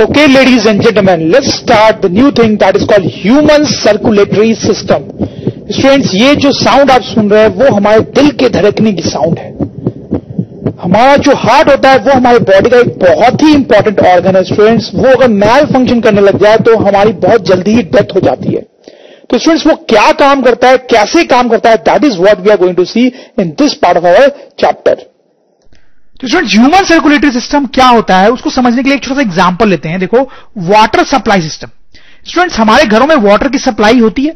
Okay, ladies and gentlemen, let's start the new thing that is called human circulatory system. Students, ये जो sound आप सुन रहे हैं वो हमारे दिल के धड़कने की sound है. हमारा जो heart होता है वो हमारी body का एक बहुत ही important organ है. Students, वो अगर malfunction करने लग जाए तो हमारी बहुत जल्दी ही death हो जाती है. तो students, वो क्या काम करता है, कैसे काम करता है, that is what we are going to see in this part of our chapter. तो स्टूडेंट, ह्यूमन सर्कुलेटरी सिस्टम क्या होता है उसको समझने के लिए एक छोटा सा एग्जांपल लेते हैं. देखो, वाटर सप्लाई सिस्टम. स्टूडेंट्स, हमारे घरों में वाटर की सप्लाई होती है.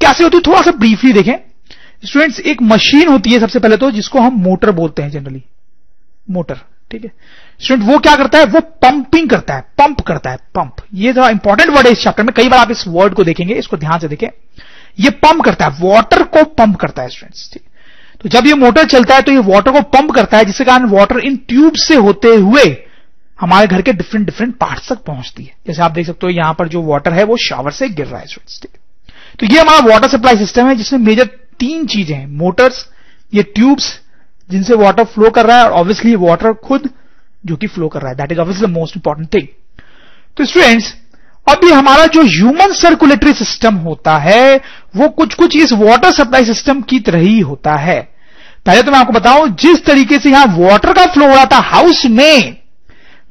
कैसे होती है थोड़ा सा ब्रीफली देखें. स्टूडेंट्स, एक मशीन होती है सबसे पहले तो, जिसको हम मोटर बोलते हैं, जनरली मोटर. ठीक है स्टूडेंट, वो क्या करता है, वो पंपिंग करता है, पंप करता है. पंप ये थोड़ा इंपॉर्टेंट वर्ड है इस चैप्टर में, कई बार आप इस वर्ड को देखेंगे, इसको ध्यान से देखें. ये पंप करता है, वाटर को पंप करता है स्टूडेंट्स. ठीक, तो जब ये मोटर चलता है तो ये वाटर को पंप करता है, जिसके कारण वाटर इन ट्यूब से होते हुए हमारे घर के डिफरेंट डिफरेंट पार्ट्स तक पहुंचती है. जैसे आप देख सकते हो यहां पर जो वाटर है वो शावर से गिर रहा है स्टूडेंट्स. तो ये हमारा वाटर सप्लाई सिस्टम है, जिसमें मेजर तीन चीजें हैं, मोटर्स, ये ट्यूब्स जिनसे वाटर फ्लो कर रहा है, और ऑब्वियसली वाटर खुद जो कि फ्लो कर रहा है. That is obviously the most important thing. तो स्टूडेंट्स, अब ये हमारा जो ह्यूमन सर्कुलेटरी सिस्टम होता है वो कुछ कुछ इस वाटर सप्लाई सिस्टम की तरह ही होता है. पहले तो मैं आपको बताऊं, जिस तरीके से यहां वाटर का फ्लो हो रहा था हाउस में,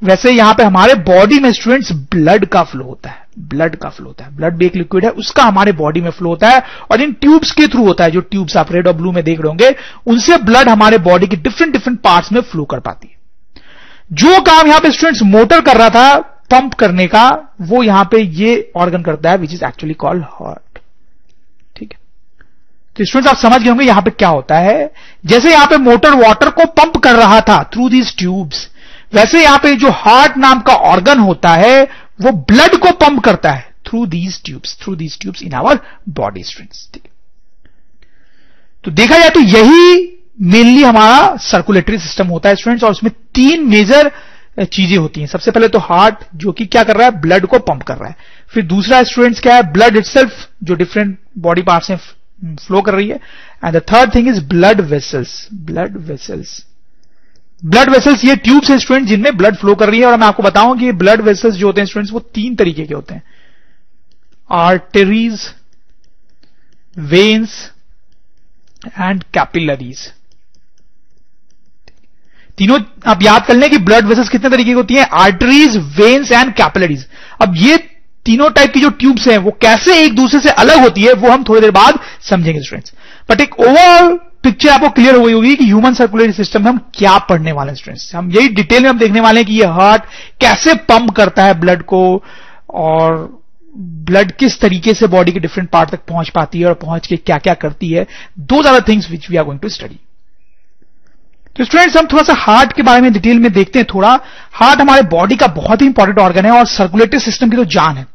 वैसे यहां पे हमारे बॉडी में स्टूडेंट्स ब्लड का फ्लो होता है. ब्लड का फ्लो होता है, ब्लड भी एक लिक्विड है, उसका हमारे बॉडी में फ्लो होता है, और इन ट्यूब्स के थ्रू होता है. जो ट्यूब्स आप रेड और ब्लू में देख रहे होंगे, उनसे ब्लड हमारे बॉडी के डिफरेंट डिफरेंट पार्ट्स में फ्लो कर पाती है. जो काम यहां पे स्टूडेंट्स मोटर कर रहा था पंप करने का, वो यहां पे ये ऑर्गन करता है, which is actually called heart. ठीक है, तो स्टूडेंट्स आप समझ गए होंगे यहां पे क्या होता है. जैसे यहां पे मोटर वाटर को पंप कर रहा था थ्रू दीज ट्यूब्स, वैसे यहां पे जो हार्ट नाम का ऑर्गन होता है वो ब्लड को पंप करता है through these tubes in our body strings. ठीक है, तो देखा जाए तो यही मेनली हमारा सर्कुलेटरी सिस्टम होता है स्टूडेंट्स, और उसमें तीन मेजर चीजें होती हैं. सबसे पहले तो हार्ट, जो कि क्या कर रहा है, ब्लड को पंप कर रहा है. फिर दूसरा स्टूडेंट्स क्या है, ब्लड इटसेल्फ जो डिफरेंट बॉडी पार्ट्स में फ्लो कर रही है. And the third thing is blood vessels ये ट्यूब्स हैं स्टूडेंट्स जिनमें ब्लड फ्लो कर रही है. और मैं आपको बताऊं कि ब्लड वेसल्स जो होते हैं स्टूडेंट्स वो तीन तरीके के होते हैं, आर्टेरीज, वेन्स एंड कैपिलरीज. तीनों आप याद कर लें कि ब्लड वेसल्स कितने तरीके की होती हैं, आर्टरीज, वेन्स एंड कैपिलरीज. अब ये तीनों टाइप की जो ट्यूब्स हैं वो कैसे एक दूसरे से अलग होती है वो हम थोड़ी देर बाद समझेंगे स्टूडेंट्स. बट एक ओवरऑल पिक्चर आपको क्लियर हो गई होगी कि ह्यूमन सर्कुलेटरी सिस्टम में हम क्या पढ़ने वाले हैं स्टूडेंट्स. हम यही डिटेल में हम देखने वाले हैं कि ये हार्ट कैसे पंप करता है ब्लड को, और ब्लड किस तरीके से बॉडी के डिफरेंट पार्ट तक पहुंच पाती है, और पहुंच के क्या क्या करती है. Those are the things which we are going to study. तो स्टूडेंट्स, हम थोड़ा सा हार्ट के बारे में डिटेल में देखते हैं. थोड़ा हार्ट हमारे बॉडी का बहुत ही इंपॉर्टेंट ऑर्गन है और सर्कुलेटरी सिस्टम की तो जान है.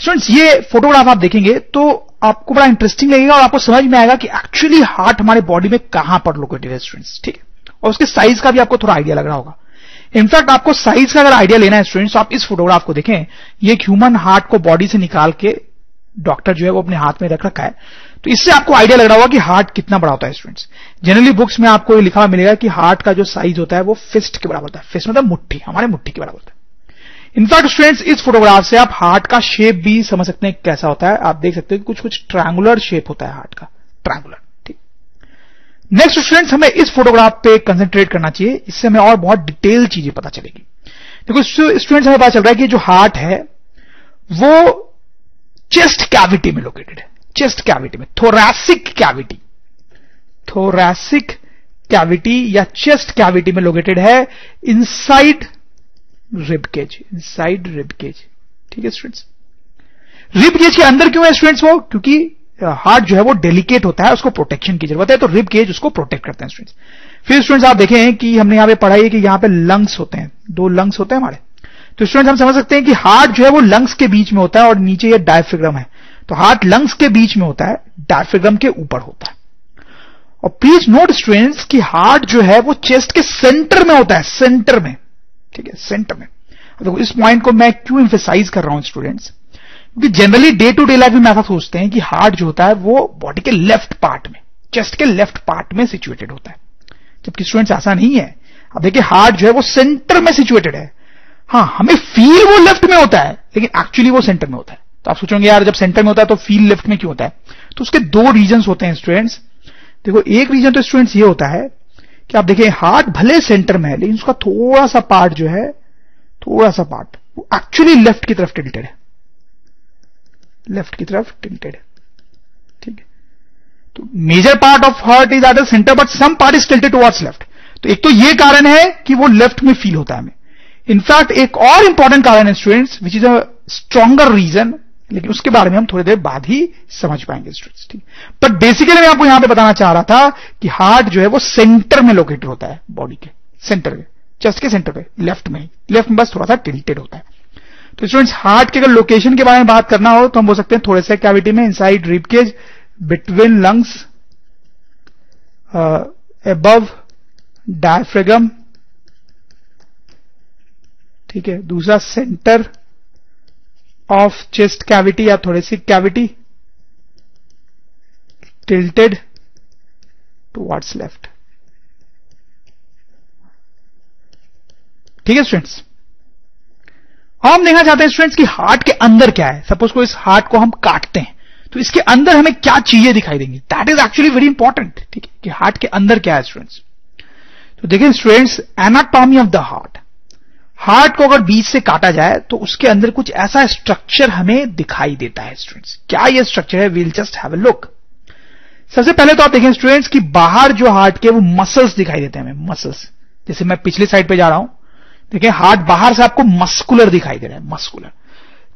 स्टूडेंट्स, ये फोटोग्राफ आप देखेंगे तो आपको बड़ा इंटरेस्टिंग लगेगा और आपको समझ में आएगा कि एक्चुअली हार्ट हमारे बॉडी में कहां पर लोकेटेड है स्टूडेंट्स. ठीक है, और उसके साइज का भी आपको थोड़ा आइडिया लग रहा होगा. इनफैक्ट आपको साइज का अगर आइडिया लेना है स्टूडेंट्स, आप इस फोटोग्राफ को देखें. ये एक ह्यूमन हार्ट को बॉडी से निकाल के डॉक्टर जो है वो अपने हाथ में रख रखा है, तो इससे आपको आइडिया लग रहा होगा कि हार्ट कितना बड़ा होता है स्टूडेंट्स. जनरली बुक्स में आपको ये लिखा मिलेगा कि हार्ट का जो साइज होता है वो फिस्ट के बराबर होता है. फिस्ट मतलब मुट्ठी, हमारे मुट्ठी के बराबर होता है. इनफैक्ट स्टूडेंट्स, इस फोटोग्राफ से आप हार्ट का शेप भी समझ सकते हैं कैसा होता है. आप देख सकते हैं कुछ कुछ ट्रायंगुलर शेप होता है हार्ट का, ट्रायंगुलर. ठीक, नेक्स्ट स्टूडेंट्स, हमें इस फोटोग्राफ पे कंसंट्रेट करना चाहिए, इससे हमें और बहुत डिटेल चीजें पता चलेगी. देखो स्टूडेंट्स, हमें पता चल रहा है कि जो हार्ट है वो चेस्ट कैविटी में लोकेटेड है. चेस्ट कैविटी में, थोरैसिक कैविटी या चेस्ट कैविटी में लोकेटेड है, इनसाइड रिब केज. ठीक है स्टूडेंट्स, रिब केज के अंदर क्यों है स्टूडेंट्स वो, क्योंकि हार्ट जो है वो डेलिकेट होता है, उसको प्रोटेक्शन की जरूरत है, तो रिब केज उसको प्रोटेक्ट करते हैं स्टूडेंट्स. फिर स्टूडेंट्स आप देखें कि हमने यहां पे पढ़ा है कि यहां पे लंग्स होते हैं, दो लंग्स होते हैं हमारे. तो स्टूडेंट्स, हम समझ सकते हैं कि हार्ट जो है वो लंग्स के बीच में होता है, और नीचे ये डायफ्राम है. तो हार्ट लंग्स के बीच में होता है, डायफ्राम के ऊपर होता है. और प्लीज नोट स्टूडेंट्स कि हार्ट जो है वो चेस्ट के सेंटर में होता है, सेंटर में. ठीक है, सेंटर में. देखो इस पॉइंट को मैं क्यों इंफेसाइज कर रहा हूं स्टूडेंट्स, क्योंकि generally day to day life में ऐसा सोचते हैं कि हार्ट जो होता है वो बॉडी के लेफ्ट पार्ट में, चेस्ट के लेफ्ट पार्ट में सिचुएटेड होता है, जबकि स्टूडेंट्स ऐसा नहीं है. अब देखिए हार्ट जो है वो सेंटर में सिचुएटेड है. हाँ हमें फील वो लेफ्ट में होता है लेकिन एक्चुअली वो सेंटर में होता है। तो आप सोचोगे यार जब सेंटर में होता है तो फील लेफ्ट में क्यों होता है? तो उसके दो रीजंस होते हैं स्टूडेंट्स। देखो एक रीजन तो स्टूडेंट्स ये होता है कि आप देखें हार्ट भले सेंटर में है लेकिन उसका थोड़ा सा पार्ट जो है वो एक्चुअली लेफ्ट की तरफ टिल्टेड है, ठीक है। तो major part of heart is at the centre but some part is tilted towards left. तो एक तो ये कारण है कि वो लेफ्ट में फील होता है हमें। इनफैक्ट एक और इंपॉर्टेंट कारण है students which is a stronger reason, लेकिन उसके बारे में हम थोड़ी देर बाद ही समझ पाएंगे स्टूडेंट्स, ठीक। बट बेसिकली मैं आपको यहां पे बताना चाह रहा था कि हार्ट जो है वो सेंटर में लोकेटेड होता है, बॉडी के सेंटर में, चेस्ट के सेंटर पे, लेफ्ट में बस थोड़ा सा टिल्टेड होता है। तो स्टूडेंट्स हार्ट के अगर लोकेशन के बारे में बात करना हो तो हम बोल सकते हैं थोड़े से कैविटी में, inside rib cage, between lungs, above diaphragm, ठीक है। दूसरा सेंटर ऑफ चेस्ट कैविटी या thoracic cavity, tilted towards left, ठीक है स्टूडेंट्स। हम देखना चाहते हैं स्टूडेंट्स कि हार्ट के अंदर क्या है। सपोज को इस हार्ट को हम काटते हैं तो इसके अंदर हमें क्या चीजें दिखाई देंगी, that is actually very important, ठीक है, कि हार्ट के अंदर क्या है स्टूडेंट्स। तो देखिए students anatomy of the heart, heart को अगर बीच से काटा जाए तो उसके अंदर कुछ ऐसा स्ट्रक्चर हमें दिखाई देता है स्टूडेंट्स। क्या ये स्ट्रक्चर है, we'll just have a look. सबसे पहले तो आप देखें स्टूडेंट्स कि बाहर जो हार्ट के वो मसल्स दिखाई देते हैं हमें, मसल्स। जैसे मैं पिछले साइड पे जा रहा हूं, देखिए हार्ट बाहर से आपको मस्कुलर दिखाई दे रहा है, मस्कुलर।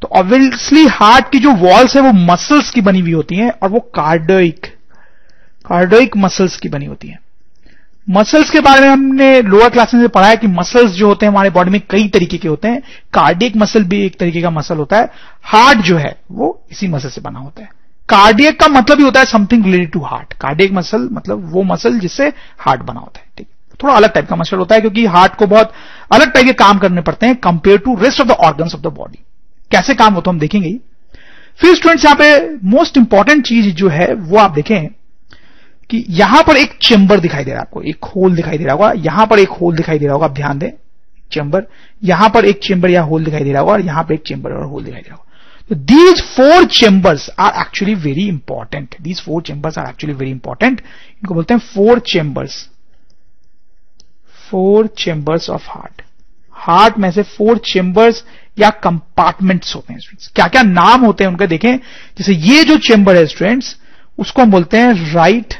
तो ऑब्वियसली हार्ट की जो वॉल्स है वो मसल्स की बनी हुई होती हैं और वो कार्डियक मसल्स की बनी होती हैं। मसल्स के बारे में हमने लोअर क्लास में पढ़ा है कि मसल्स जो होते हैं हमारे बॉडी में कई तरीके के होते हैं, कार्डियक मसल भी एक तरीके का मसल होता है। हार्ट जो है वो इसी मसल से बना होता है। कार्डियक का मतलब ही होता है something related to heart, cardiac muscle मतलब वो मसल जिससे हार्ट बना होता है, ठीक है। थोड़ा अलग टाइप का मसल होता है क्योंकि हार्ट को बहुत अलग टाइप के काम करने पड़ते हैं compare to rest of the organs of the body. कैसे काम होता है हम देखेंगे। फिर स्टूडेंट्स यहां पे मोस्ट इंपॉर्टेंट चीज जो है वो आप देखें कि यहां पर एक चेंबर दिखाई दे रहा है आपको, एक होल दिखाई दे रहा होगा, यहां पर एक होल दिखाई दे रहा होगा, आप ध्यान दें चेंबर, यहां पर एक चेंबर या होल दिखाई दे रहा होगा और यहां पर एक चेंबर और होल दिखाई दे रहा होगा। तो these four chambers are actually very important, इनको बोलते हैं four chambers of heart. Heart में से फोर चेंबर्स या कंपार्टमेंट्स होते हैं स्टूडेंट्स। क्या क्या नाम होते हैं उनके देखें। जैसे ये जो चेंबर है स्टूडेंट्स उसको हम बोलते हैं right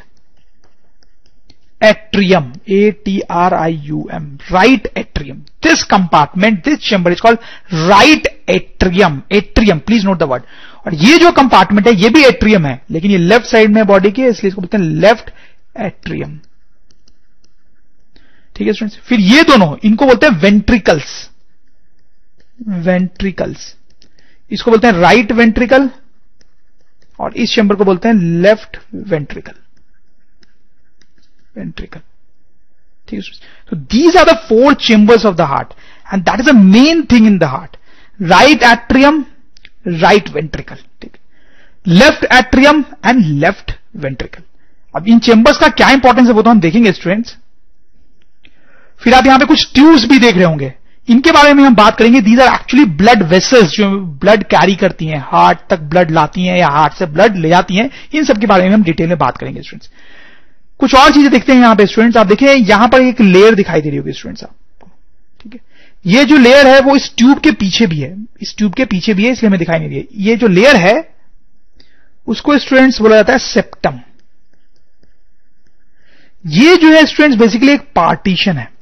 atrium, ATRIUM, right atrium. This compartment, this chamber is called right atrium, please note the word. और ये जो कंपार्टमेंट है ये भी एट्रियम है लेकिन ये लेफ्ट साइड में बॉडी के, इसलिए इसको बोलते हैं लेफ्ट एट्रियम, ठीक है स्टूडेंट्स। फिर ये दोनों, इनको बोलते हैं वेंट्रिकल्स, इसको बोलते हैं राइट वेंट्रिकल और इस चेंबर को बोलते हैं लेफ्ट वेंट्रिकल, ठीक है। तो these are the four chambers of the heart and that is the main thing in the heart, right atrium, right ventricle, ठीक, left atrium and left ventricle. अब इन चेंबर्स का क्या इंपॉर्टेंस है वो तो हम देखेंगे स्टूडेंट्स। फिर आप यहां पे कुछ ट्यूब्स भी देख रहे होंगे, इनके बारे में हम बात करेंगे। These are actually blood vessels जो ब्लड कैरी करती हैं, हार्ट तक ब्लड लाती हैं या हार्ट से ब्लड ले जाती हैं। इन सब के बारे में हम डिटेल में बात करेंगे स्टूडेंट्स। कुछ और चीजें देखते हैं यहां पे स्टूडेंट्स। आप देखें यहां पर एक लेयर दिखाई दे रही होगी स्टूडेंट्स आपको, ठीक है। ये जो लेयर है वो इस ट्यूब के पीछे भी है, इसलिए हमें दिखाई नहीं दे रही। ये जो लेयर है उसको स्टूडेंट्स बोला जाता है सेप्टम। ये जो है स्टूडेंट्स बेसिकली एक पार्टीशन है,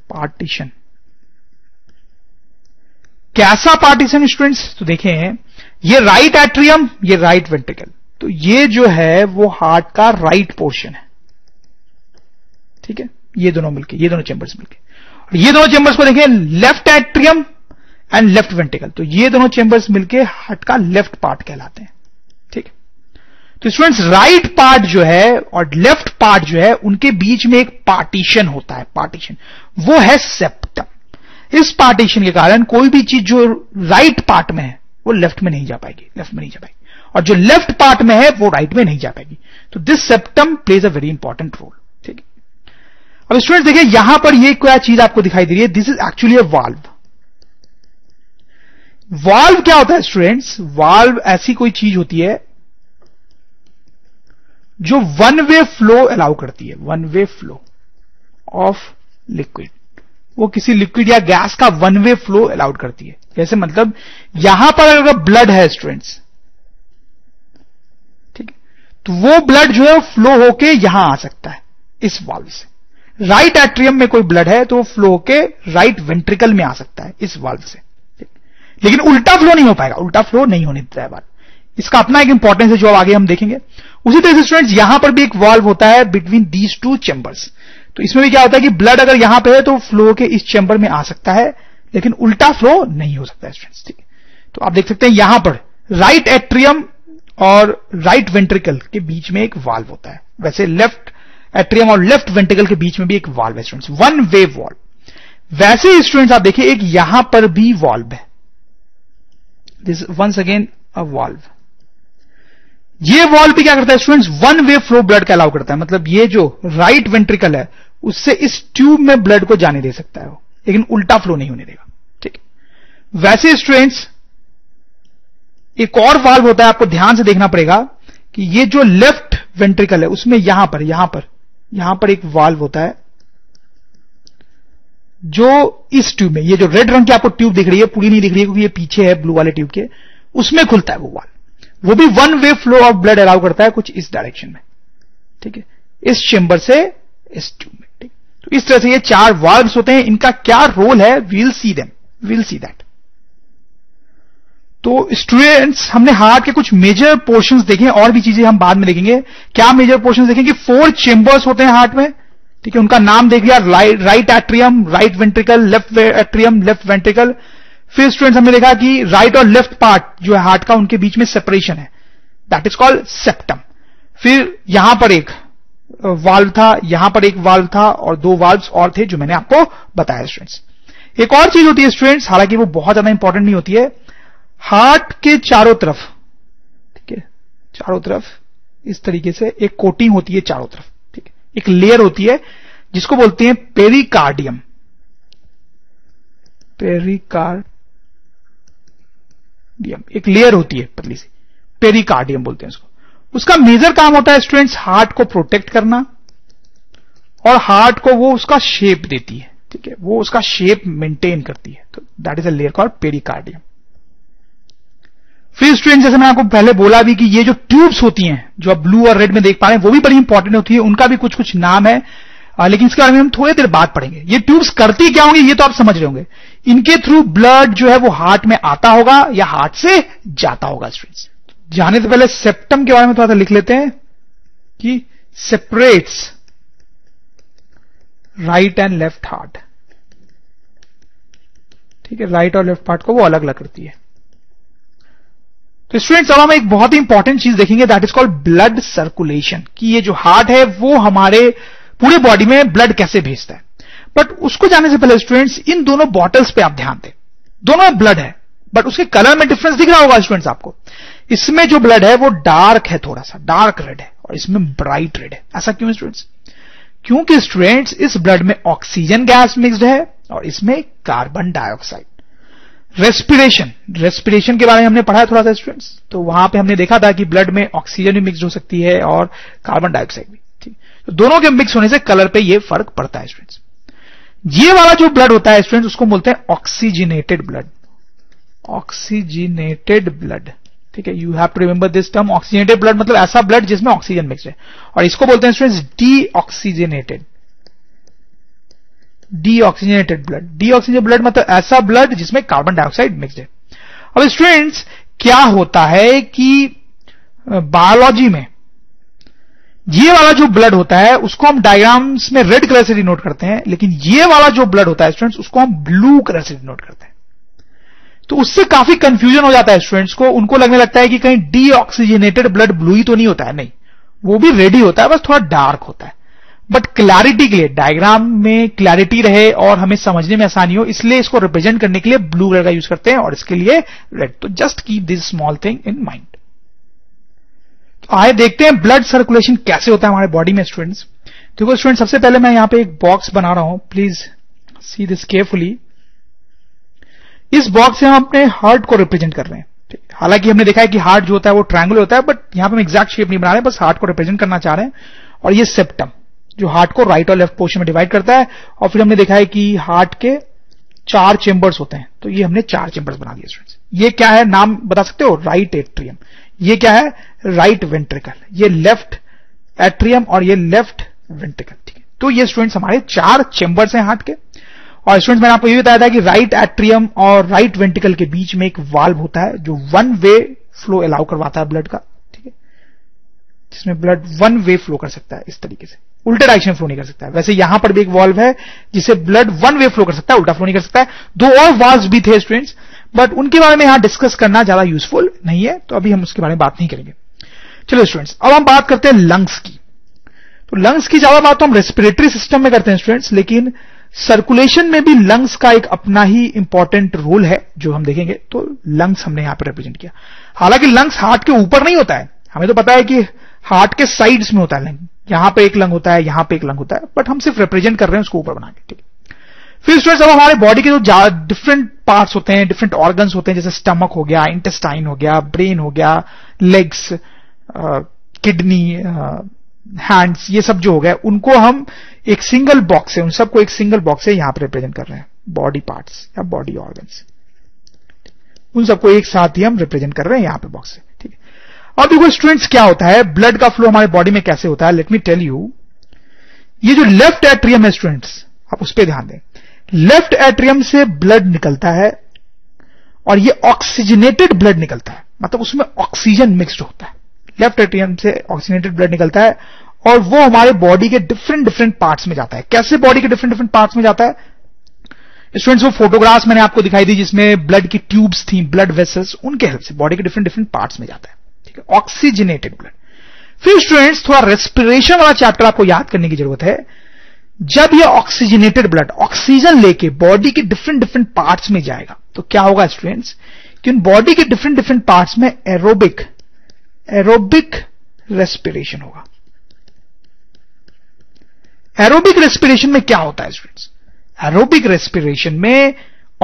कैसा पार्टीशन स्टूडेंट्स? तो देखें ये राइट एट्रियम, ये राइट वेंट्रिकल। तो ये जो है वो हार्ट का राइट पोर्शन है, ठीक है। ये दोनों मिलके, ये दोनों चेंबर्स मिलके, और ये दोनों चेंबर्स को देखें left atrium and left ventricle. तो ये दोनों चेंबर्स मिलके हार्ट का लेफ्ट पार्ट कहलाते हैं, ठीक है। तो स्टूडेंट्स राइट पार्ट जो है और लेफ्ट पार्ट जो है उनके बीच में एक पार्टीशन होता है, वो है सेप्टम। इस पार्टीशन के कारण कोई भी चीज जो राइट पार्ट में है वो लेफ्ट में नहीं जा पाएगी, और जो लेफ्ट पार्ट में है वो राइट में नहीं जा पाएगी। तो this septum plays a very important role, ठीक है। अब स्टूडेंट्स देखिए यहां पर ये क्या चीज आपको दिखाई दे रही है, this is actually a valve, valve क्या होता है स्टूडेंट्स? वाल्व ऐसी कोई चीज होती है जो वन वे फ्लो अलाउ करती है, one way flow of liquid. वो किसी लिक्विड या गैस का वन वे फ्लो अलाउड करती है. जैसे मतलब यहां पर अगर ब्लड है स्टूडेंट्स, ठीक है, तो वो ब्लड जो है फ्लो होके यहां आ सकता है इस वाल्व से. राइट एट्रियम में कोई ब्लड है तो वो फ्लो होके राइट वेंट्रिकल में आ सकता है इस वाल्व से, लेकिन उल्टा फ्लो नहीं हो पाएगा, उल्टा फ्लो नहीं होने देता है. बात इसका अपना एक इंपॉर्टेंस है जो आगे हम देखेंगे. उसी तरह से स्टूडेंट्स यहां पर भी एक वाल्व होता है बिटवीन दीज टू चेंबर्स. तो इसमें भी क्या होता है कि ब्लड अगर यहां पे है तो फ्लो के इस चेंबर में आ सकता है, लेकिन उल्टा फ्लो नहीं हो सकता है स्टूडेंट्स. ठीक, तो आप देख सकते हैं यहां पर राइट एट्रियम और राइट वेंट्रिकल के बीच में एक वाल्व होता है. वैसे लेफ्ट एट्रियम और लेफ्ट वेंट्रिकल के बीच में भी एक वाल्व है स्टूडेंट्स, वन वे वाल्व. वैसे स्टूडेंट्स आप देखिए एक यहां पर भी वाल्व है, this once again a valve. ये वाल्व भी क्या करता है students? One way flow blood का अलाउ करता है. मतलब ये जो राइट वेंट्रिकल है उससे इस ट्यूब में ब्लड को जाने दे सकता है वो, लेकिन उल्टा फ्लो नहीं होने देगा. ठीक, वैसे स्टूडेंट्स एक और वाल्व होता है, आपको ध्यान से देखना पड़ेगा कि ये जो लेफ्ट वेंट्रिकल है उसमें यहां पर एक वाल्व होता है जो इस ट्यूब में, ये जो रेड रंग की आपको ट्यूब दिख रही है, पूरी नहीं दिख रही है क्योंकि ये पीछे है ब्लू वाले ट्यूब के, उसमें खुलता है वो वाल्व. वो भी one way flow of blood allow करता है कुछ इस डायरेक्शन में. ठीक है, इस चेंबर से इस ट्यूब में. ठीक, तो इस तरह से ये चार वाल्व्स होते हैं. इनका क्या रोल है वी विल सी दैट. तो स्टूडेंट्स हमने हार्ट के कुछ मेजर पोर्शंस देखे, और भी चीजें हम बाद में देखेंगे. क्या मेजर पोर्शंस देखेंगे? 4 चेंबर्स होते हैं हार्ट में. ठीक है, उनका नाम देख लिया, right atrium, right ventricle, left atrium, left ventricle. फिर स्टूडेंट्स हमने देखा कि राइट और लेफ्ट पार्ट जो है हार्ट का उनके बीच में सेपरेशन है, दैट इज कॉल्ड सेप्टम. फिर यहां पर एक वाल्व था, यहां पर एक वाल्व था, और 2 वाल्व्स और थे जो मैंने आपको बताया स्टूडेंट्स. एक और चीज होती है स्टूडेंट्स, हालांकि वो बहुत ज्यादा इंपॉर्टेंट नहीं होती है, हार्ट के चारों तरफ, ठीक है, चारों तरफ इस तरीके से एक कोटिंग होती है चारों तरफ. ठीक है, एक लेयर होती है जिसको बोलते हैं पेरिकार्डियम. पेरिकार्डियम एक लेयर होती है पतली सी, पेरिकार्डियम बोलते हैं उसको. उसका मेजर काम होता है स्टूडेंट्स हार्ट को प्रोटेक्ट करना, और हार्ट को वो उसका शेप देती है. ठीक है, वो उसका शेप मेंटेन करती है. तो that is a layer called pericardium. फिर स्टूडेंट्स जैसे मैं आपको पहले बोला भी कि ये जो ट्यूब्स होती हैं जो आप ब्लू और रेड में देख पा रहे हैं वो भी बड़ी इंपॉर्टेंट होती है. उनका भी कुछ नाम है, लेकिन इसके बारे में हम थोड़ी देर बाद पढ़ेंगे. ये ट्यूब्स करती क्या होंगी ये तो आप समझ रहे होंगे. इनके थ्रू ब्लड जो है वो हार्ट में आता होगा या हार्ट से जाता होगा. स्टूडेंट्स जाने से पहले सेप्टम के बारे में थोड़ा सा लिख लेते हैं कि separates right and left heart. ठीक है, राइट और लेफ्ट पार्ट को वो अलग अलग करती है. तो स्टूडेंट्स अब हम एक बहुत ही इंपॉर्टेंट चीज देखेंगे, that is called blood circulation, कि ये जो हार्ट है वो हमारे पूरे बॉडी में ब्लड कैसे भेजता है. बट उसको जाने से पहले स्टूडेंट्स इन दोनों बॉटल्स पे आप ध्यान दें. दोनों ब्लड है बट उसके कलर में डिफरेंस दिख रहा होगा स्टूडेंट्स आपको. इसमें जो ब्लड है वो डार्क है, थोड़ा सा डार्क रेड है, और इसमें ब्राइट रेड है. ऐसा क्यों स्टूडेंट्स? क्योंकि स्टूडेंट्स इस ब्लड में ऑक्सीजन गैस मिक्स्ड है और इसमें कार्बन डाइऑक्साइड. रेस्पिरेशन के बारे में हमने पढ़ा है थोड़ा सा स्टूडेंट्स, तो वहां पे हमने देखा था कि ब्लड में ऑक्सीजन भी मिक्स हो सकती है और कार्बन डाइऑक्साइड भी. ठीक, तो दोनों के मिक्स होने से कलर पे ये फर्क पड़ता है स्टूडेंट्स. ये वाला जो ब्लड होता है स्टूडेंट्स उसको बोलते हैं ऑक्सीजिनेटेड ब्लड. ऑक्सीजिनेटेड ब्लड, ठीक है, you have to remember this term. Oxygenated blood मतलब ऐसा ब्लड जिसमें ऑक्सीजन मिक्स है, और इसको बोलते हैं students deoxygenated blood. Deoxygenated blood मतलब ऐसा ब्लड जिसमें कार्बन डाइऑक्साइड मिक्स्ड है. अब स्टूडेंट्स क्या होता है कि बायोलॉजी में ये वाला जो ब्लड होता है उसको हम डायग्राम्स में रेड कलर से डिनोट करते हैं, लेकिन ये वाला जो ब्लड होता है स्टूडेंट्स उसको हम ब्लू कलर से डिनोट करते हैं. तो उससे काफी कंफ्यूजन हो जाता है स्टूडेंट्स को. उनको लगने लगता है कि कहीं डीऑक्सीजनेटेड ब्लड ब्लू ही तो नहीं होता है. नहीं, वो भी रेड ही होता है, बस थोड़ा डार्क होता है. बट क्लैरिटी के लिए, डायग्राम में क्लैरिटी रहे और हमें समझने में आसानी हो, इसलिए इसको रिप्रेजेंट करने के लिए ब्लू कलर का यूज करते हैं, और इसके लिए रेड. तो just keep this small thing in mind. तो आइए देखते हैं ब्लड सर्कुलेशन कैसे होता है हमारे बॉडी में स्टूडेंट्स. देखो स्टूडेंट्स सबसे पहले मैं यहां पे एक बॉक्स बना रहा हूं, प्लीज सी दिस केयरफुली. इस बॉक्स से हम अपने हार्ट को रिप्रेजेंट कर रहे हैं. हालांकि हमने देखा है कि हार्ट जो होता है वो ट्रायंगुलर होता है, बट यहाँ पे हम एग्जैक्ट शेप नहीं बना रहे हैं, बस हार्ट को रिप्रेजेंट करना चाह रहे हैं. और ये सेप्टम जो हार्ट को राइट और लेफ्ट पोर्शन में डिवाइड करता है. और फिर हमने देखा है कि हार्ट के 4 चेंबर्स होते हैं, तो ये हमने 4 चेंबर्स बना दिए स्टूडेंट्स. ये क्या है, नाम बता सकते हो, राइट एट्रियम. ये क्या है, राइट वेंट्रिकल. ये लेफ्ट एट्रियम और ये लेफ्ट वेंट्रिकल, ठीक है. तो ये स्टूडेंट्स हमारे 4 चेंबर्स हैं हार्ट के. और स्टूडेंट्स मैंने आपको ये बताया था कि राइट एट्रियम और राइट वेंट्रिकल के बीच में एक वाल्व होता है जो वन वे फ्लो अलाउ करवाता है ब्लड का, ठीक है, जिसमें ब्लड वन वे फ्लो कर सकता है इस तरीके से, उल्टा डायरेक्शन फ्लो नहीं कर सकता है. वैसे यहां पर भी एक वाल्व है जिसे ब्लड वन वे फ्लो कर सकता है, उल्टा फ्लो नहीं कर सकता है. 2 और वाल्व्स भी थे स्टूडेंट्स, बट उनके बारे में यहां डिस्कस करना ज्यादा यूजफुल नहीं है, तो अभी हम उसके बारे में बात नहीं करेंगे. चलो स्टूडेंट्स, अब हम बात करते हैं लंग्स की. तो लंग्स की ज्यादा बात तो हम रेस्पिरेटरी सिस्टम में करते हैं स्टूडेंट्स, लेकिन सर्कुलेशन में भी लंग्स का एक अपना ही इंपॉर्टेंट रोल है जो हम देखेंगे. तो लंग्स हमने यहां पर रिप्रेजेंट किया. हालांकि लंग्स हार्ट के ऊपर नहीं होता है, हमें तो पता है कि हार्ट के साइड्स में होता है लंग. यहां पे एक लंग होता है, यहां पे एक लंग होता है, बट हम सिर्फ रिप्रेजेंट कर रहे हैं उसको ऊपर बना के, ठीक है. फिर स्टूडेंट्स अब हमारे बॉडी के जो डिफरेंट पार्ट्स होते हैं, डिफरेंट ऑर्गन्स होते हैं, जैसे स्टमक हो गया, इंटेस्टाइन हो गया, ब्रेन हो गया, लेग्स, किडनी, हैंड्स, ये सब जो हो गए उनको हम एक सिंगल बॉक्स से, उन सबको एक सिंगल बॉक्स से यहां पर रिप्रेजेंट कर रहे हैं. बॉडी पार्ट्स या बॉडी ऑर्गन्स उन सबको एक साथ ही हम रिप्रेजेंट कर रहे हैं यहां पे बॉक्स से, ठीक है. अब देखो स्टूडेंट्स क्या होता है, ब्लड का फ्लो हमारे बॉडी में कैसे होता है. लेट मी टेल यू, ये जो लेफ्ट एट्रियम है स्टूडेंट्स, आप उस पर ध्यान दें. लेफ्ट एट्रियम से ब्लड निकलता है और ये ऑक्सीजनेटेड ब्लड निकलता है, मतलब उसमें ऑक्सीजन मिक्सड होता है. लेफ्ट एट्रियम से ऑक्सीजनेटेड ब्लड निकलता है और वो हमारे बॉडी के डिफरेंट पार्ट्स में जाता है. कैसे बॉडी के डिफरेंट पार्ट्स में जाता है स्टूडेंट्स, वो फोटोग्राफ्स मैंने आपको दिखाई दी जिसमें ब्लड की ट्यूब्स थी, ब्लड वेसल्स, उनके हेल्प से बॉडी के डिफरेंट पार्ट्स में जाता है, ठीक है, ऑक्सीजनेटेड ब्लड. फिर स्टूडेंट्स थोड़ा रेस्पिरेशन वाला चैप्टर आपको याद करने की जरूरत है. जब ये ऑक्सीजनेटेड ब्लड ऑक्सीजन लेके बॉडी के डिफरेंट पार्ट्स में जाएगा तो क्या होगा स्टूडेंट्स, कि उन बॉडी के डिफरेंट पार्ट्स में एरोबिक रेस्पिरेशन होगा. एरोबिक रेस्पिरेशन में क्या होता है स्टूडेंट्स, एरोबिक रेस्पिरेशन में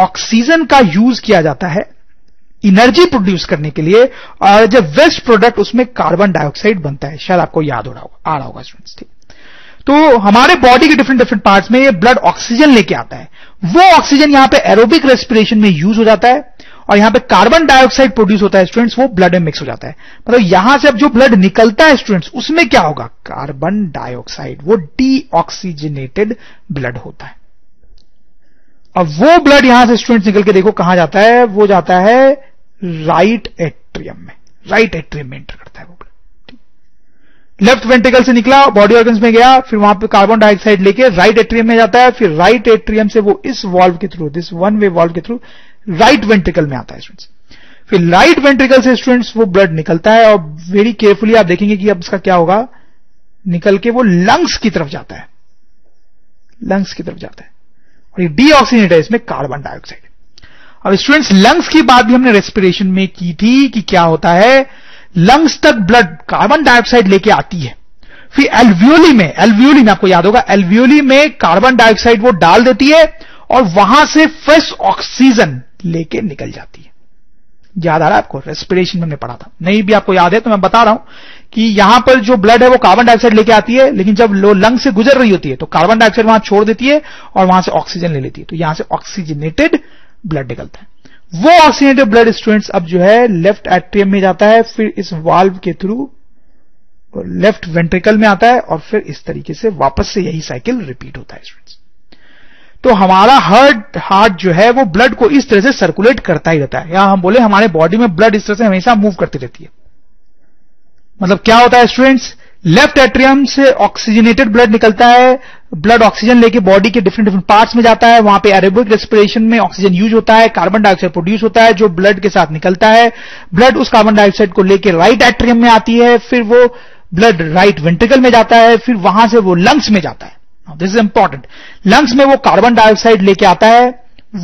ऑक्सीजन का यूज किया जाता है एनर्जी प्रोड्यूस करने के लिए, और जब वेस्ट प्रोडक्ट उसमें कार्बन डाइऑक्साइड बनता है, शायद आपको याद हो रहा होगा, आ रहा होगा स्टूडेंट्स, ठीक. तो हमारे बॉडी के डिफरेंट पार्ट्स में ये ब्लड ऑक्सीजन लेके आता है, वो ऑक्सीजन यहां पे एरोबिक रेस्पिरेशन में यूज हो जाता है और यहां पे कार्बन डाइऑक्साइड प्रोड्यूस होता है स्टूडेंट्स, वो ब्लड में मिक्स हो जाता है. मतलब यहां से अब जो ब्लड निकलता है स्टूडेंट्स उसमें क्या होगा, कार्बन डाइऑक्साइड, वो डीऑक्सीजनेटेड ब्लड होता है. अब वो ब्लड यहां से स्टूडेंट्स निकल के देखो कहां जाता है, वो जाता है राइट एट्रियम में. राइट एट्रियम में एंटर करता है वो ब्लड. लेफ्ट वेंट्रिकल से निकला, बॉडी ऑर्गन्स में गया, फिर वहां पे कार्बन डाइऑक्साइड लेके राइट एट्रियम में जाता है, फिर राइट एट्रियम से वो इस वॉल्व के through, this one way valve के थ्रू राइट वेंट्रिकल में आता है स्टूडेंट्स. फिर राइट वेंट्रिकल से स्टूडेंट्स वो ब्लड निकलता है और वेरी केयरफुली आप देखेंगे कि अब इसका क्या होगा, निकल के वो लंग्स की तरफ जाता है, लंग्स की तरफ जाता है और ये डीऑक्सीजनेट है, इसमें कार्बन डाइऑक्साइड. अब स्टूडेंट्स लंग्स की बात भी हमने रेस्पिरेशन में की थी कि क्या होता है, लंग्स तक ब्लड कार्बन डाइऑक्साइड लेके आती है, फिर एल्वियोली में, एल्वियोली में आपको याद होगा, एल्वियोली में कार्बन डाइऑक्साइड वो डाल देती है और वहां से फ्रेश ऑक्सीजन लेके निकल जाती है. याद आ रहा है आपको, रेस्पिरेशन में हमने पढ़ा था. नहीं भी आपको याद है तो मैं बता रहा हूं कि यहां पर जो ब्लड है वो कार्बन डाइऑक्साइड लेके आती है, लेकिन जब लंग से गुजर रही होती है तो कार्बन डाइऑक्साइड वहां छोड़ देती है और वहां से ऑक्सीजन ले लेती है, तो यहां से ऑक्सीजनेटेड ब्लड निकलता है. वो ऑक्सीजनेटेड ब्लड स्टूडेंट्स अब जो है लेफ्ट एट्रियम में जाता है, फिर इस वाल्व के थ्रू लेफ्ट वेंट्रिकल में आता है और फिर इस तरीके से वापस से यही साइकिल रिपीट होता है स्टूडेंट्स. तो हमारा हार्ट जो है वो ब्लड को इस तरह से सर्कुलेट करता ही रहता है, या हम बोले हमारे बॉडी में ब्लड इस तरह से हमेशा मूव करती रहती है. मतलब क्या होता है स्टूडेंट्स, लेफ्ट एट्रियम से ऑक्सीजनेटेड ब्लड निकलता है, ब्लड ऑक्सीजन लेके बॉडी के डिफरेंट पार्ट्स में जाता है, वहां पे एरोबिक रेस्पिरेशन में ऑक्सीजन यूज होता है, कार्बन डाइऑक्साइड प्रोड्यूस होता है जो ब्लड के साथ निकलता है, ब्लड उस कार्बन डाइऑक्साइड को लेकर राइट एट्रियम में आती है, फिर वो ब्लड राइट वेंट्रिकल में जाता है, फिर वहां से वो लंग्स में जाता है. This is important. लंग्स में वो कार्बन डाइऑक्साइड लेके आता है,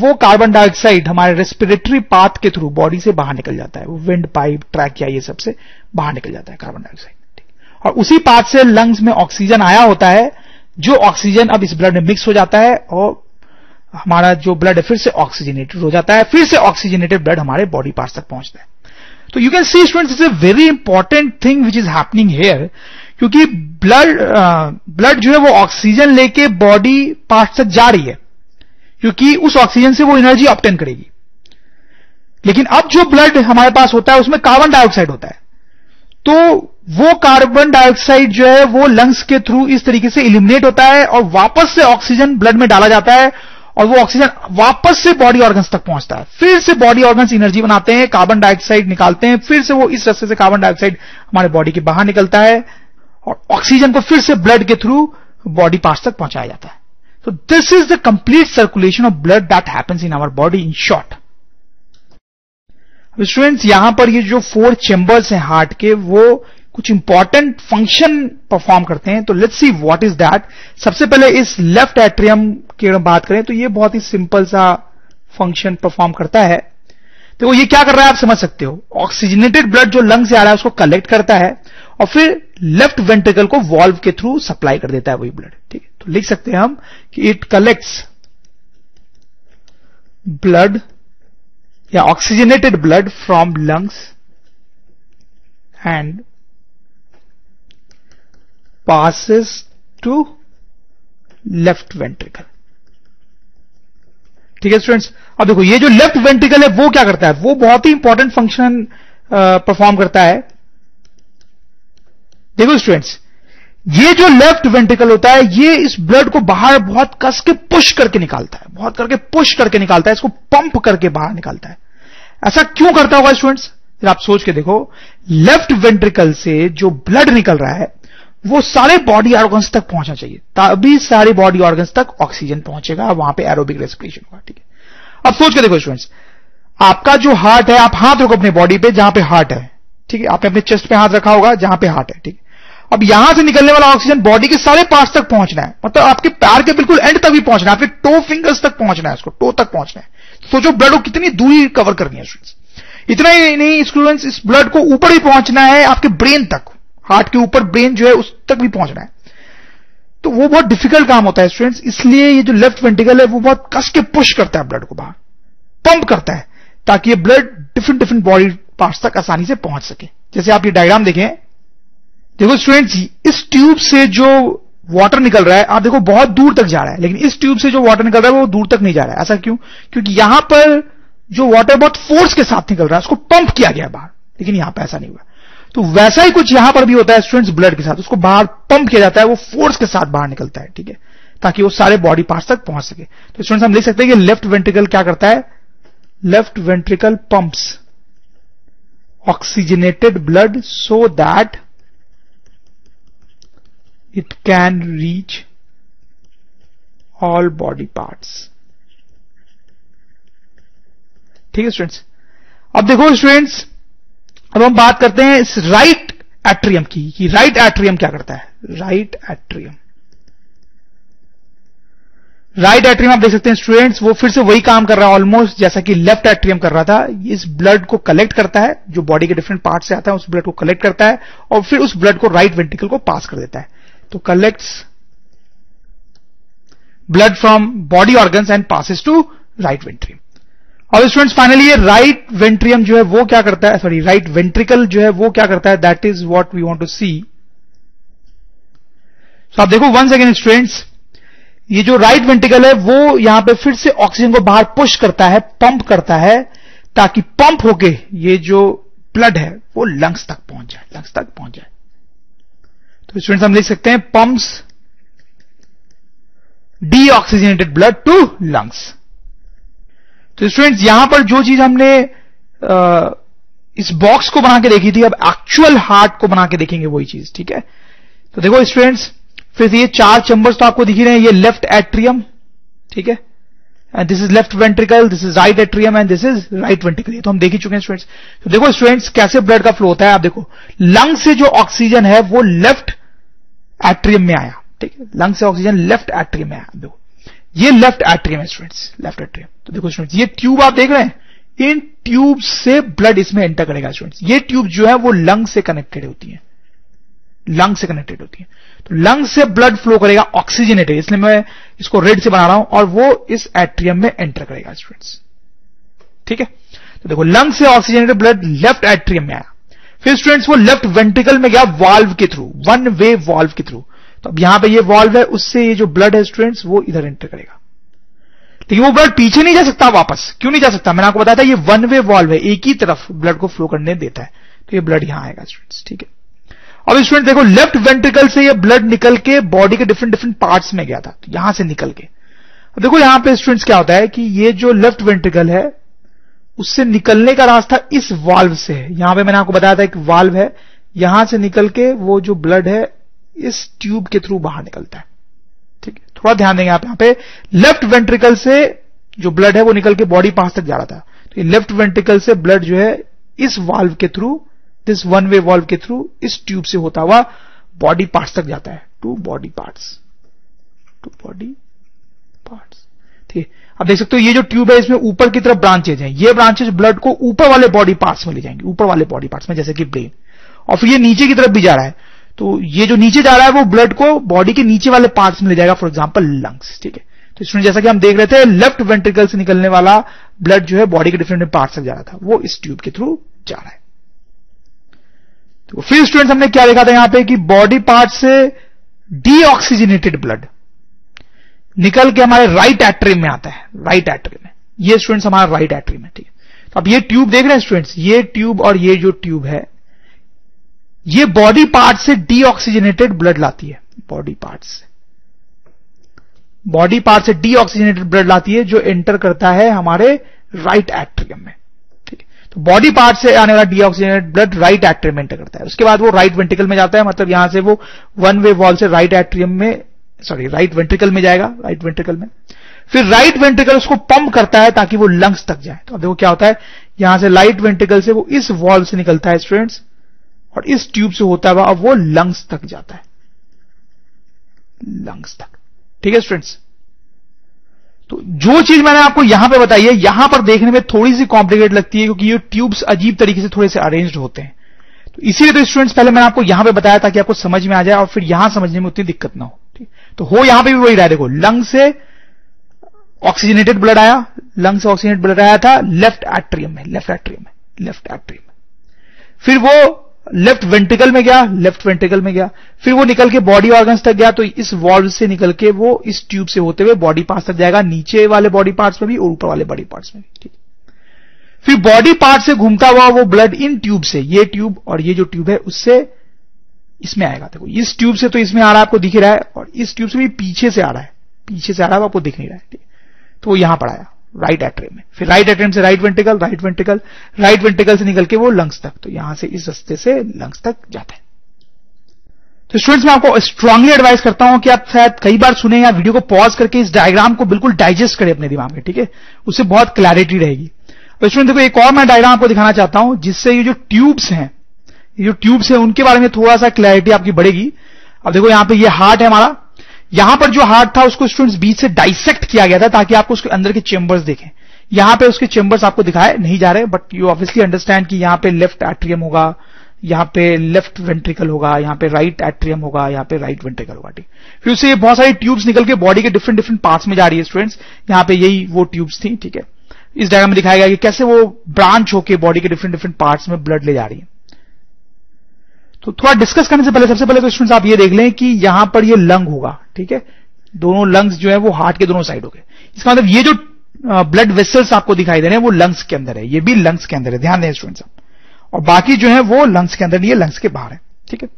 वो कार्बन डाइऑक्साइड हमारे रेस्पिरेटरी पाथ के थ्रू बॉडी से बाहर निकल जाता है, वो विंड पाइप, ट्रैकिया, ये सबसे बाहर निकल जाता है कार्बन डाइऑक्साइड. और उसी पाथ से लंग्स में ऑक्सीजन आया होता है, जो ऑक्सीजन अब इस ब्लड में मिक्स हो जाता है और हमारा जो ब्लड है फिर से ऑक्सीजनेटेड हो जाता है, फिर से ऑक्सीजनेटेड ब्लड हमारे बॉडी पार्ट्स तक पहुंचता है. तो you can see students, it's a very important thing which is happening here, क्योंकि ब्लड जो है वो ऑक्सीजन लेके बॉडी पार्ट्स तक जा रही है, क्योंकि उस ऑक्सीजन से वो एनर्जी ऑब्टेन करेगी. लेकिन अब जो ब्लड हमारे पास होता है उसमें कार्बन डाइऑक्साइड होता है, तो वो कार्बन डाइऑक्साइड जो है वो लंग्स के थ्रू इस तरीके से इलिमिनेट होता है और वापस से ऑक्सीजन ब्लड में डाला जाता है और वो ऑक्सीजन वापस से बॉडी ऑर्गन्स तक पहुंचता है. फिर से बॉडी ऑर्गन्स एनर्जी बनाते हैं, कार्बन डाइऑक्साइड निकालते हैं, फिर से वो इस रास्ते से कार्बन डाइऑक्साइड हमारे बॉडी के बाहर निकलता है और ऑक्सीजन को फिर से ब्लड के थ्रू बॉडी पार्ट्स तक पहुंचाया जाता है. So this is the complete circulation of blood that happens in our body in short. Students, यहां पर ये जो 4 चेंबर्स हैं हार्ट के वो कुछ इंपॉर्टेंट फंक्शन परफॉर्म करते हैं. तो let's see what is that. सबसे पहले इस लेफ्ट एट्रियम की बात करें तो ये बहुत ही सिंपल सा फंक्शन परफॉर्म करता है. तो ये क्या कर रहा है आप समझ सकते हो, ऑक्सीजनेटेड ब्लड जो लंग से आ रहा है उसको कलेक्ट करता है और फिर लेफ्ट वेंट्रिकल को वॉल्व के थ्रू सप्लाई कर देता है वही ब्लड. ठीक है, तो लिख सकते हैं हम कि इट कलेक्ट्स ब्लड या oxygenated blood from lungs and passes to left ventricle. ठीक है स्टूडेंट्स, अब देखो ये जो लेफ्ट वेंट्रिकल है वो क्या करता है, वो बहुत ही इंपॉर्टेंट फंक्शन परफॉर्म करता है. देखो स्टूडेंट्स, ये जो लेफ्ट वेंट्रिकल होता है ये इस ब्लड को बाहर बहुत कस के पुश करके निकालता है, बहुत करके पुश करके निकालता है, इसको पंप करके बाहर निकालता है. ऐसा क्यों करता होगा स्टूडेंट्स, जरा आप सोच के देखो. लेफ्ट वेंट्रिकल से जो ब्लड निकल रहा है वो सारे बॉडी ऑर्गन्स तक पहुंचना चाहिए, तभी सारे बॉडी ऑर्गन्स तक ऑक्सीजन पहुंचेगा, वहां पे एरोबिक रेस्पिरेशन होगा. ठीक है, अब सोच के देखो स्टूडेंट्स, आपका जो हार्ट है, आप हाथ रखो अपने बॉडी पे जहां पे हार्ट है. ठीक है, आपने अपने चेस्ट पे हाथ रखा होगा जहां पे हार्ट है. ठीक है, अब यहां से निकलने वाला ऑक्सीजन बॉडी के सारे पार्ट्स तक पहुंचना है, मतलब आपके पैर के बिल्कुल एंड तक भी पहुंचना है, आपके टो फिंगर्स तक पहुंचना है, उसको टो तक पहुंचना है. सोचो ब्लड को कितनी दूरी कवर करनी है स्टूडेंट्स. इतना ही नहीं स्टूडेंट्स, इस ब्लड को ऊपर ही पहुंचना है आपके ब्रेन तक, हार्ट के ऊपर ब्रेन जो है उस तक भी पहुंचना है. तो वो बहुत डिफिकल्ट काम होता है स्टूडेंट्स, इसलिए ये जो लेफ्ट वेंट्रिकल है वो बहुत कस के पुश करता है ब्लड को बाहर, पंप करता है ताकि ये blood different different body parts तक आसानी से पहुंच सके. जैसे आप ये डायग्राम देखें, देखो स्टूडेंट्स, इस ट्यूब से जो वाटर निकल रहा है आप देखो बहुत दूर तक जा रहा है, लेकिन इस ट्यूब से जो वाटर निकल रहा है वो दूर तक नहीं जा रहा है. ऐसा क्यों, क्योंकि यहां पर जो वाटर बहुत फोर्स के साथ निकल रहा है, उसको पंप किया गया बाहर, लेकिन यहां पर ऐसा नहीं हुआ. तो वैसा ही कुछ यहां पर भी होता है स्टूडेंट्स, ब्लड के साथ उसको बाहर पंप किया जाता है, वो फोर्स के साथ बाहर निकलता है. ठीक है, ताकि वो सारे बॉडी पार्ट्स तक पहुंच सके. तो स्टूडेंट्स, हम लिख सकते हैं कि लेफ्ट वेंट्रिकल क्या करता है, left ventricle pumps oxygenated blood so that it can reach all body parts. ठीक है स्टूडेंट्स, अब देखो स्टूडेंट्स, अब हम बात करते हैं इस राइट एट्रियम की कि राइट एट्रियम क्या करता है. राइट एट्रियम आप देख सकते हैं स्टूडेंट्स, वो फिर से वही काम कर रहा है ऑलमोस्ट जैसा कि लेफ्ट एट्रियम कर रहा था. इस ब्लड को कलेक्ट करता है जो बॉडी के डिफरेंट पार्ट से आता है, उस ब्लड को कलेक्ट करता है और फिर उस ब्लड को राइट वेंट्रिकल को पास कर देता है. तो collects blood from body organs and passes to right वेंट्रियम. और स्टूडेंट्स फाइनली ये राइट वेंट्रियम जो है वो क्या करता है, सॉरी राइट वेंट्रिकल जो है वो क्या करता है, that is what we want to see. So आप देखो वंस अगेन स्टूडेंट्स, ये जो राइट वेंट्रिकल है वो यहां पे फिर से ऑक्सीजन को बाहर पुश करता है, पंप करता है, ताकि पंप होके ये जो ब्लड है वो लंग्स तक पहुंच जाए, तो स्टूडेंट्स हम लिख सकते हैं pumps deoxygenated blood to lungs. तो स्टूडेंट्स यहां पर जो चीज हमने इस बॉक्स को बना के देखी थी, अब एक्चुअल हार्ट को बना के देखेंगे वही चीज. ठीक है, तो देखो स्टूडेंट्स, फिर ये 4 चेंबर्स तो आपको दिख ही रहे हैं. ये लेफ्ट एट्रियम, ठीक है, and this is left ventricle, this is right atrium and this is right ventricle. ये तो हम देख ही चुके हैं स्टूडेंट्स. तो देखो स्टूडेंट्स कैसे ब्लड का फ्लो होता है. आप देखो लंग से जो ऑक्सीजन है वो लेफ्ट एट्रियम में आया. ठीक है, लंग से ऑक्सीजन लेफ्ट एट्रियम में आया. देखो ये लेफ्ट एट्रियम है स्टूडेंट्स, लेफ्ट एट्रियम. तो देखो स्टूडेंट्स ये ट्यूब आप देख रहे हैं, इन ट्यूब से ब्लड इसमें एंटर करेगा स्टूडेंट्स. ये ट्यूब जो है वो लंग से कनेक्टेड होती है, लंग से कनेक्टेड होती है, तो लंग से ब्लड फ्लो करेगा ऑक्सीजनेटेड, इसलिए मैं इसको रेड से बना रहा हूं, और वो इस एट्रियम में एंटर करेगा स्टूडेंट्स, ठीक है। तो देखो लंग से ऑक्सीजनेटेड ब्लड लेफ्ट एट्रियम में आया, फिर स्टूडेंट्स वो लेफ्ट वेंट्रिकल में गया वाल्व के थ्रू, वन वे वाल्व के थ्रू। तो अब यहां पे ये वाल्व है, उससे ये जो ब्लड है स्टूडेंट्स वो इधर एंटर करेगा, लेकिन वो ब्लड पीछे नहीं जा सकता वापस, क्यों नहीं जा सकता, मैंने आपको बताया था ये वन वे वाल्व है, एक ही तरफ ब्लड को फ्लो करने देता है, तो ये ब्लड यहां आएगा स्टूडेंट्स, ठीक है। अब स्टूडेंट देखो लेफ्ट वेंट्रिकल से ये ब्लड निकल के बॉडी के डिफरेंट डिफरेंट पार्ट्स में गया था, तो यहां से निकल के अब देखो यहां पे स्टूडेंट्स क्या होता है कि ये जो लेफ्ट वेंट्रिकल है उससे निकलने का रास्ता इस वाल्व से है, यहां पे मैंने आपको बताया था एक वाल्व है, यहां से निकल के वो जो ब्लड है इस ट्यूब के थ्रू बाहर निकलता है, ठीक है। थोड़ा ध्यान देंगे आप, यहां पे लेफ्ट वेंट्रिकल से जो ब्लड है वो निकल के बॉडी पार्ट्स तक जा रहा था, तो ये लेफ्ट वेंट्रिकल से ब्लड जो है इस वाल्व के थ्रू, इस वन वे वॉल्व के थ्रू इस ट्यूब से होता हुआ बॉडी पार्ट्स तक जाता है, to body parts, to body parts, ठीक है। अब देख सकते हो ये जो ट्यूब है इसमें ऊपर की तरफ ब्रांचेज हैं, ये ब्रांचेज ब्लड को ऊपर वाले बॉडी पार्ट्स में ले जाएंगे, ऊपर वाले बॉडी पार्ट्स में जैसे कि ब्रेन, और फिर ये नीचे की तरफ भी जा रहा है, तो ये जो नीचे जा रहा है वो ब्लड को बॉडी के नीचे वाले पार्ट्स में ले जाएगा, फॉर एग्जाम्पल लंग्स, ठीक है। तो इसमें जैसा कि हम देख रहे थे लेफ्ट वेंट्रिकल से निकलने वाला ब्लड जो है बॉडी के डिफरेंट पार्ट्स तक जा रहा था, वो इस ट्यूब के थ्रू जा रहा है। तो फिर स्टूडेंट्स हमने क्या देखा था यहां पे कि बॉडी पार्ट से डीऑक्सीजनेटेड ब्लड निकल के हमारे राइट एट्रियम में आता है, राइट एट्रियम में, ये स्टूडेंट्स हमारा राइट एट्रियम है, ठीक है। तो अब ये ट्यूब देख रहे हैं स्टूडेंट्स, ये ट्यूब और ये जो ट्यूब है ये बॉडी पार्ट से डीऑक्सीजनेटेड ब्लड लाती है, बॉडी पार्ट से, बॉडी पार्ट से डीऑक्सीजनेटेड ब्लड लाती है जो एंटर करता है हमारे राइट एट्रियम में, तो बॉडी पार्ट से आने वाला डीऑक्सीजनेटेड ब्लड राइट एट्रियम में एंटर करता है, उसके बाद वो राइट वेंट्रिकल में जाता है, मतलब यहां से वो वन वे वॉल्व से राइट एट्रियम में, सॉरी राइट वेंट्रिकल में जाएगा, राइट वेंट्रिकल में, फिर राइट वेंट्रिकल उसको पंप करता है ताकि वो लंग्स तक जाए। तो अब देखो क्या होता है, यहां से राइट वेंट्रिकल से वो इस वॉल्व से निकलता है स्टूडेंट्स और इस ट्यूब से होता हुआ अब वो लंग्स तक जाता है, लंग्स तक, ठीक है स्टूडेंट्स। तो जो चीज मैंने आपको यहां पे बताई है, यहां पर देखने में थोड़ी सी कॉम्प्लिकेट लगती है क्योंकि ये ट्यूब्स अजीब तरीके से थोड़े से अरेंज्ड होते हैं, तो इसीलिए तो स्टूडेंट्स पहले मैंने आपको यहां पे बताया ताकि आपको समझ में आ जाए और फिर यहां समझने में उतनी दिक्कत ना हो, ठीक। तो हो यहां पे भी वही रहा है, देखो लंग से ऑक्सीजनेटेड ब्लड आया, लंग से ऑक्सीजनेटेड ब्लड आया था लेफ्ट एट्रियम में, लेफ्ट एट्रियम में, लेफ्ट एट्रियम में, फिर वो लेफ्ट वेंट्रिकल में गया, लेफ्ट वेंट्रिकल में गया, फिर वो निकल के बॉडी ऑर्गन्स तक गया, तो इस वॉल्व से निकल के वो इस ट्यूब से होते हुए बॉडी पार्ट्स तक जाएगा, नीचे वाले बॉडी पार्ट्स में भी और ऊपर वाले बॉडी पार्ट्स में भी, ठीक। फिर बॉडी पार्ट से घूमता हुआ वो ब्लड इन ट्यूब से, ये ट्यूब और ये जो ट्यूब है उससे इसमें आएगा, देखो इस ट्यूब से तो इसमें आ रहा है, आपको दिख रहा है, और इस ट्यूब से भी पीछे से आ रहा है, पीछे से आ रहा है, आपको दिख नहीं रहा है, तो वो यहां पर आया राइट एट्रियम में, फिर राइट एट्रियम से right ventricle, right ventricle, right ventricle से निकल के वो लंग्स तक, तो यहां से इस रास्ते से लंग्स तक जाता है। तो स्टूडेंट्स मैं आपको स्ट्रांगली एडवाइस करता हूं कि आप शायद कई बार सुने या वीडियो को पॉज करके इस डायग्राम को बिल्कुल डाइजेस्ट करें अपने दिमाग में, ठीक है, उससे बहुत क्लैरिटी रहेगी। तो स्टूडेंट देखो एक और मैं डायग्राम आपको दिखाना चाहता हूं जिससे ये जो ट्यूब्स हैं, ये जो ट्यूब्स हैं उनके बारे में थोड़ा सा क्लैरिटी आपकी बढ़ेगी। अब देखो यहां पे ये हार्ट है हमारा, यहां पर जो हार्ट था उसको स्टूडेंट्स बीच से डाइसेक्ट किया गया था ताकि आपको उसके अंदर के चेंबर्स देखें, यहां पे उसके चेंबर्स आपको दिखाए नहीं जा रहे, बट यू ऑब्वियसली अंडरस्टैंड कि यहां पे लेफ्ट एट्रियम होगा, यहां पे लेफ्ट वेंट्रिकल होगा, यहां पे राइट एट्रियम होगा, यहां पे राइट वेंट्रिकल होगा, ठीक। फिर उससे बहुत सारी ट्यूब्स निकल के बॉडी के डिफरेंट डिफरेंट पार्ट्स में जा रही है स्टूडेंट्स, यहां पे यही वो ट्यूब्स थी, ठीक है। इस डायग्राम में दिखाया गया कि कैसे वो ब्रांच होकर बॉडी के डिफरेंट डिफरेंट पार्ट्स में ब्लड ले जा रही है। तो थोड़ा डिस्कस करने से पहले सबसे पहले तो स्टूडेंट्स आप ये देख लें कि यहां पर ये लंग होगा, ठीक है, दोनों लंग्स जो है वो हार्ट के दोनों साइड हो गए, इसका मतलब ये जो ब्लड वेसल्स आपको दिखाई दे रहे हैं वो लंग्स के अंदर है, ये भी लंग्स के अंदर है, ध्यान दें स्टूडेंट्स आप, और बाकी जो है वो लंग्स के अंदर नहीं है, लंग्स के बाहर है, ठीक है।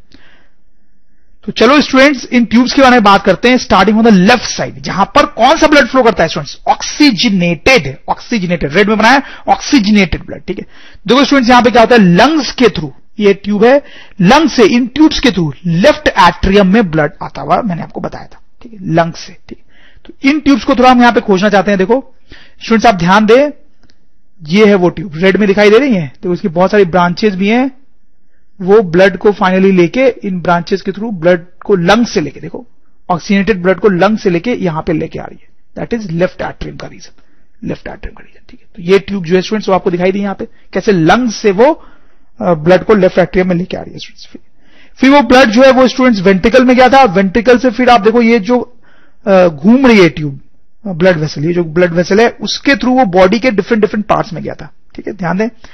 तो चलो स्टूडेंट्स इन ट्यूब्स के बारे में बात करते हैं, starting on the left side जहां पर कौन सा ब्लड फ्लो करता है स्टूडेंट्स, ऑक्सीजनेटेड, ऑक्सीजनेटेड रेड में बनाया ऑक्सीजनेटेड ब्लड, ठीक है। देखो स्टूडेंट्स यहां पर क्या होता है, लंग्स के थ्रू ये ट्यूब है, लंग से इन ट्यूब्स के थ्रू लेफ्ट एट्रियम में ब्लड आता हुआ मैंने आपको बताया था, ठीक है, लंग से, ठीक है। तो इन ट्यूब्स को थोड़ा हम यहां पे खोजना चाहते हैं, देखो स्टूडेंट्स आप ध्यान दें, ये है वो ट्यूब रेड में दिखाई दे रही है, तो इसकी बहुत सारी ब्रांचेस भी हैं, वो ब्लड को फाइनली लेके इन ब्रांचेस के थ्रू ब्लड को लंग से लेके, देखो ऑक्सीजनेटेड ब्लड को लंग से लेके यहां पर लेके आ रही है, दैट इज लेफ्ट एट्रियम का रीजन, लेफ्ट एट्रियम का रीजन, ठीक है। तो ये ट्यूब जो है स्टूडेंट्स वो आपको दिखाई दी यहां पे कैसे लंग से वो ब्लड को लेफ्ट एट्रियम में लेके आ रही है। फिर वो ब्लड जो है वो स्टूडेंट्स वेंट्रिकल में गया था, वेंट्रिकल से फिर आप देखो ये जो घूम रही है ट्यूब ब्लड वेसल, ये जो ब्लड वेसल है उसके थ्रू वो बॉडी के डिफरेंट डिफरेंट पार्ट्स में गया था। ठीक है, ध्यान दें